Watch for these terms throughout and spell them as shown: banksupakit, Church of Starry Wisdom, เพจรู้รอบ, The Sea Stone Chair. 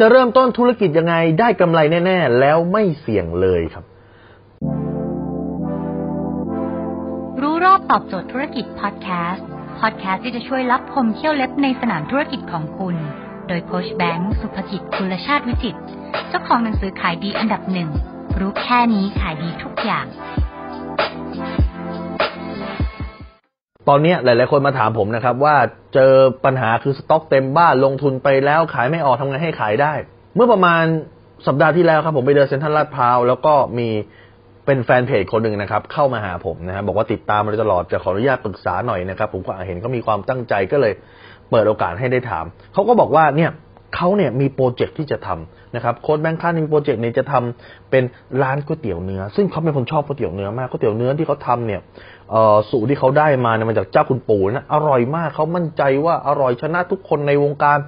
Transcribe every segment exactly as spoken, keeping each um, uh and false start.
จะเริ่มต้นธุรกิจยังไงได้กำไรแน่ๆแล้วไม่เสี่ยงเลยครับรู้รอบตอบโจทย์ธุรกิจพอดแคสต์พอดแคสต์ที่จะช่วยรับพมเขี้ยวเล็บในสนามธุรกิจของคุณโดยโค้ชแบงค์สุภกิจกุลชาติวิจิตรเจ้าของหนังสือขายดีอันดับหนึ่งรู้แค่นี้ขายดีทุกอย่างตอนนี้หลายๆคนมาถามผมนะครับว่าเจอปัญหาคือสต็อกเต็มบ้านลงทุนไปแล้วขายไม่ออกทำไงให้ขายได้เมื่อประมาณสัปดาห์ที่แล้วครับผมไปเดินเซ็นทรัลลาดพร้าวแล้วก็มีเป็นแฟนเพจคนหนึ่งนะครับเข้ามาหาผมนะฮะ บ, บอกว่าติดตามมาตลอดจะขออนุญาตปรึกษาหน่อยนะครับผมก็เห็นเขามีความตั้งใจก็เลยเปิดโอกาสให้ได้ถามเขาก็บอกว่าเนี่ยเขาเนี่ยมีโปรเจกต์ที่จะทำนะครับโค้ชแบงค์ท่านมีโปรเจกต์เนี่ยจะทำเป็นร้านก๋วยเตี๋ยวเนื้อซึ่งเขาเป็นคนชอบก๋วยเตี๋ยวเนื้อมากก๋วยเตี๋ยวเนื้อที่เขาทำเนี่ยสูตรที่เขาได้มาเนี่ยมาจากเจ้าคุณปู่นะอร่อยมากเขามั่นใจว่าอร่อยชนะทุกคนในวงการ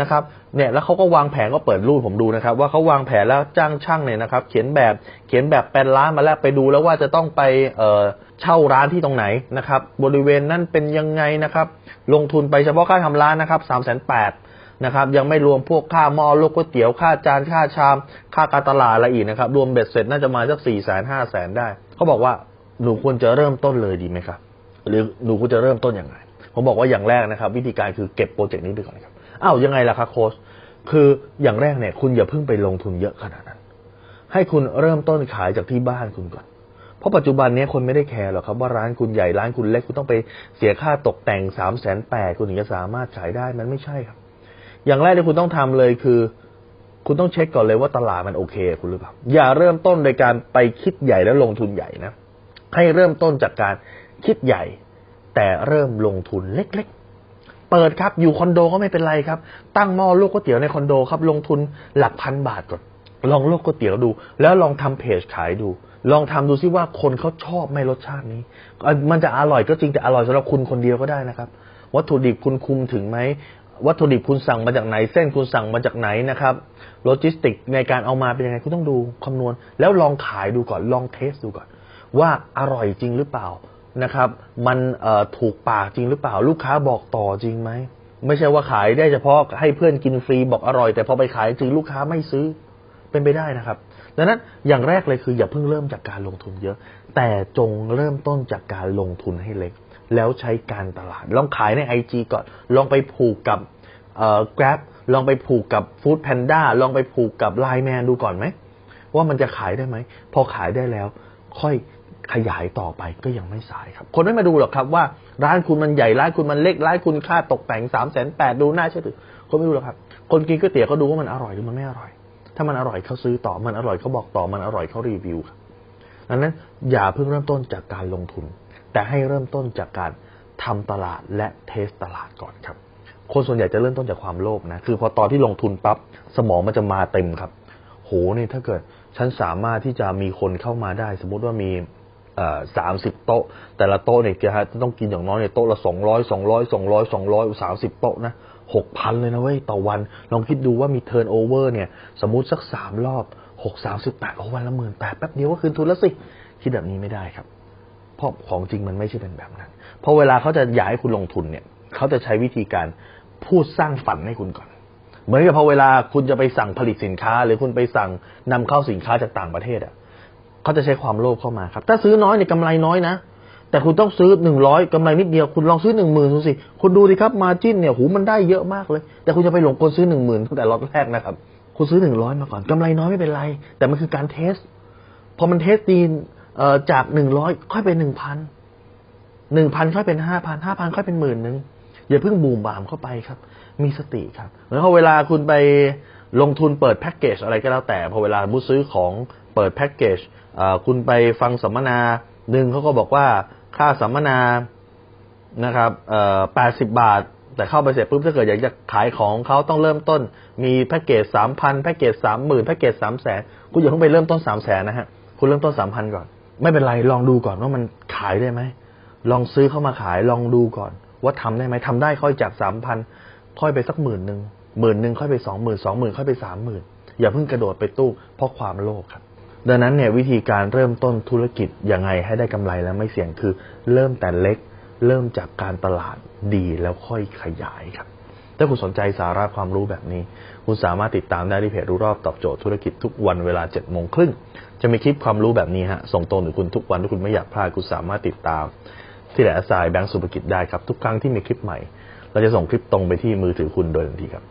นะครับเนี่ยแล้วเขาก็วางแผนก็เปิดรูปผมดูนะครับว่าเขาวางแผนแล้วจ้างช่างเนี่ยนะครับเขียนแบบเขียนแบบแปลนร้านมาแล้วไปดูแล้วว่าจะต้องไปเอ่อเช่าร้านที่ตรงไหนนะครับบริเวณนั้นเป็นยังไงนะครับลงทุนไปเฉพาะค่าทำร้านนะครับสามแสนแปดนะครับยังไม่รวมพวกค่าหม้อลูกก๋วยเตี๋ยวค่าจานค่าชามค่าการตลาดอะไรอีกนะครับรวมเบ็ดเสร็จน่าจะมาสักสี่แสนห้าแสนได้เขาบอกว่าหนูควรจะเริ่มต้นเลยดีไหมครับหรือหนูควรจะเริ่มต้นยังไงผมบอกว่าอย่างแรกนะครับวิธีการคือเก็บโปรเจกต์นี้ไปก่อนครับอ้าวยังไงล่ะครับโค้ชคืออย่างแรกเนี่ยคุณอย่าเพิ่งไปลงทุนเยอะขนาดนั้นให้คุณเริ่มต้นขายจากที่บ้านคุณก่อนเพราะปัจจุบันนี้คนไม่ได้แคร์หรอกครับว่าร้านคุณใหญ่ร้านคุณเล็กคุณต้องไปเสียค่าตกแต่ง สามแสนแปดหมื่น คุณถึงจะสามารถขายได้มันไม่ใช่ครับอย่างแรกที่คุณต้องทำเลยคือคุณต้องเช็คก่อนเลยว่าตลาดมันโอเคคุณหรือเปล่าอย่าเริ่มต้นโดยการไปคิดใหญ่แล้วลงทุนใหญ่นะให้เริ่มต้นจากการคิดใหญ่แต่เริ่มลงทุนเล็กๆเปิดครับอยู่คอนโดก็ไม่เป็นไรครับตั้งหม้อลวกก๋วยเตี๋ยวในคอนโดครับลงทุนหลักพันบาทก่อนลองลวกก๋วยเตี๋ยวดูแล้วลองทำเพจขายดูลองทำดูซิว่าคนเขาชอบไหมรสชาตินี้มันจะอร่อยก็จริงแต่อร่อยสำหรับคุณคนเดียวก็ได้นะครับวัตถุดิบคุณคุมถึงไหมวัตถุดิบคุณสั่งมาจากไหนเส้นคุณสั่งมาจากไหนนะครับโลจิสติกในการเอามาเป็นยังไงคุณต้องดูคำนวณแล้วลองขายดูก่อนลองเทสดูก่อนว่าอร่อยจริงหรือเปล่านะครับมันถูกปากจริงหรือเปล่าลูกค้าบอกต่อจริงไหมไม่ใช่ว่าขายได้เฉพาะให้เพื่อนกินฟรีบอกอร่อยแต่พอไปขายจริงลูกค้าไม่ซื้อเป็นไปได้นะครับดังนั้นอย่างแรกเลยคืออย่าเพิ่งเริ่มจากการลงทุนเยอะแต่จงเริ่มต้นจากการลงทุนให้เล็กแล้วใช้การตลาดลองขายใน ไอ จี ก่อนลองไปผูกกับเอ่อ Grab ลองไปผูกกับ Food Panda ลองไปผูกกับ ไลน์ Man ดูก่อนไหมว่ามันจะขายได้ไหมพอขายได้แล้วค่อยขยายต่อไปก็ยังไม่สายครับคนไม่มาดูหรอกครับว่าร้านคุณมันใหญ่ร้านคุณมันเล็กร้านคุณค่าตกแต่ง สามแสนแปดหมื่น ดูน่าเชื่อถือคนไม่ดูหรอกครับคนกินก๋วยเตี๋ยวก็ดูว่ามันอร่อยหรือมันไม่อร่อยถ้ามันอร่อยเขาซื้อต่อมันอร่อยเขาบอกต่อมันอร่อยเขารีวิวครับดังนั้นอย่าเพิ่งเริ่มต้นจากการลงทุนแต่ให้เริ่มต้นจากการทำตลาดและเทสตลาดก่อนครับคนส่วนใหญ่จะเริ่มต้นจากความโลภนะคือพอตอนที่ลงทุนปั๊บสมองมันจะมาเต็มครับโหนี่ถ้าเกิดฉันสามารถที่จะมีคนเข้ามาได้สมมติว่ามีสามสิบโต๊ะแต่ละโต๊ะเนี่ยฮะต้องกินอย่างน้อยเนี่ยโต๊ะละสองร้อย สองร้อย สองร้อย สามสิบโต๊ะนะ หกพัน เลยนะเว้ยต่อวันลองคิดดูว่ามีเทิร์นโอเวอร์เนี่ยสมมุติสักสามรอบหก สามสิบแปดโอ้วันละ หนึ่งหมื่นแปดพัน แป๊บเดียวก็คืนทุนแล้วสิคิดแบบนี้ไม่ได้ครับเพราะของจริงมันไม่ใช่เป็นแบบนั้นเพราะเวลาเขาจะอยากให้คุณลงทุนเนี่ยเขาจะใช้วิธีการพูดสร้างฝันให้คุณก่อนเหมือนกับพอเวลาคุณจะไปสั่งผลิตสินค้าหรือคุณไปสั่งนำเข้าสินค้าจากต่างประเทศอ่ะเขาจะใช้ความโลภเข้ามาครับถ้าซื้อน้อยเนี่ยกำไรน้อยนะแต่คุณต้องซื้อหนึ่งร้อยกำไรนิดเดียวคุณลองซื้อ หนึ่งหมื่น ดูสิคุณดูดิครับมาร์จิ้นเนี่ยหูมันได้เยอะมากเลยแต่คุณจะไปหลงกลซื้อ หนึ่งหมื่น ตั้งแต่ล็อตแรกนะครับคุณซื้อหนึ่งร้อยมาก่อนกำไรน้อยไม่เป็นไรแต่มันคือการเทสพอมันเทสดีเอ่อจากหนึ่งร้อยค่อยเป็น หนึ่งพัน หนึ่งพัน ค่อยเป็น ห้าพัน ห้าพัน ค่อยเป็น หมื่น นึงอย่าเพิ่งบูมบามเข้าไปครับมีสติครับเหมือนเวลาคุณไปลงทุนเปิดแพ็คเกจอะไรก็แล้วแต่พอเวลามุซื้อของเปิดแพ็คเกจคุณไปฟังสัมมนาหนึ่งเขาก็บอกว่าค่าสัมมนานะครับแปดสิบบาทแต่เข้าไปเสร็จปุ๊บถ้าเกิดอยากจะขายของเขาต้องเริ่มต้นมีแพ็คเกจ สามพัน แพ็คเกจ สามหมื่น แพ็คเกจ สามแสน คุณอย่าเพิ่งไปเริ่มต้น สามแสน นะฮะคุณเริ่มต้น สามพัน ก่อนไม่เป็นไรลองดูก่อนว่ามันขายได้ไหมลองซื้อเข้ามาขายลองดูก่อนว่าทำได้ไหมทำได้ค่อยจาก สามพัน ค่อยไปสัก หมื่น นึง หมื่น นึงค่อยไป สองหมื่น สองหมื่น ค่อยไป สามหมื่น อย่าเพิ่งกระโดดไปตู้เพราะความโลภครับดังนั้นเนี่ยวิธีการเริ่มต้นธุรกิจยังไงให้ได้กำไรและไม่เสี่ยงคือเริ่มแต่เล็กเริ่มจากการตลาดดีแล้วค่อยขยายครับ ถ้าคุณสนใจสาระความรู้แบบนี้คุณสามารถติดตามได้ที่เพจรู้รอบตอบโจทย์ธุรกิจทุกวันเวลา เจ็ดโมงครึ่งจะมีคลิปความรู้แบบนี้ฮะส่งตรงถึงคุณทุกวันถ้าคุณไม่อยากพลาดคุณสามารถติดตามที่แหล่งอาศัยแบงก์สุภกิจได้ครับทุกครั้งที่มีคลิปใหม่เราจะส่งคลิปตรงไปที่มือถือคุณโดยทันทีครับ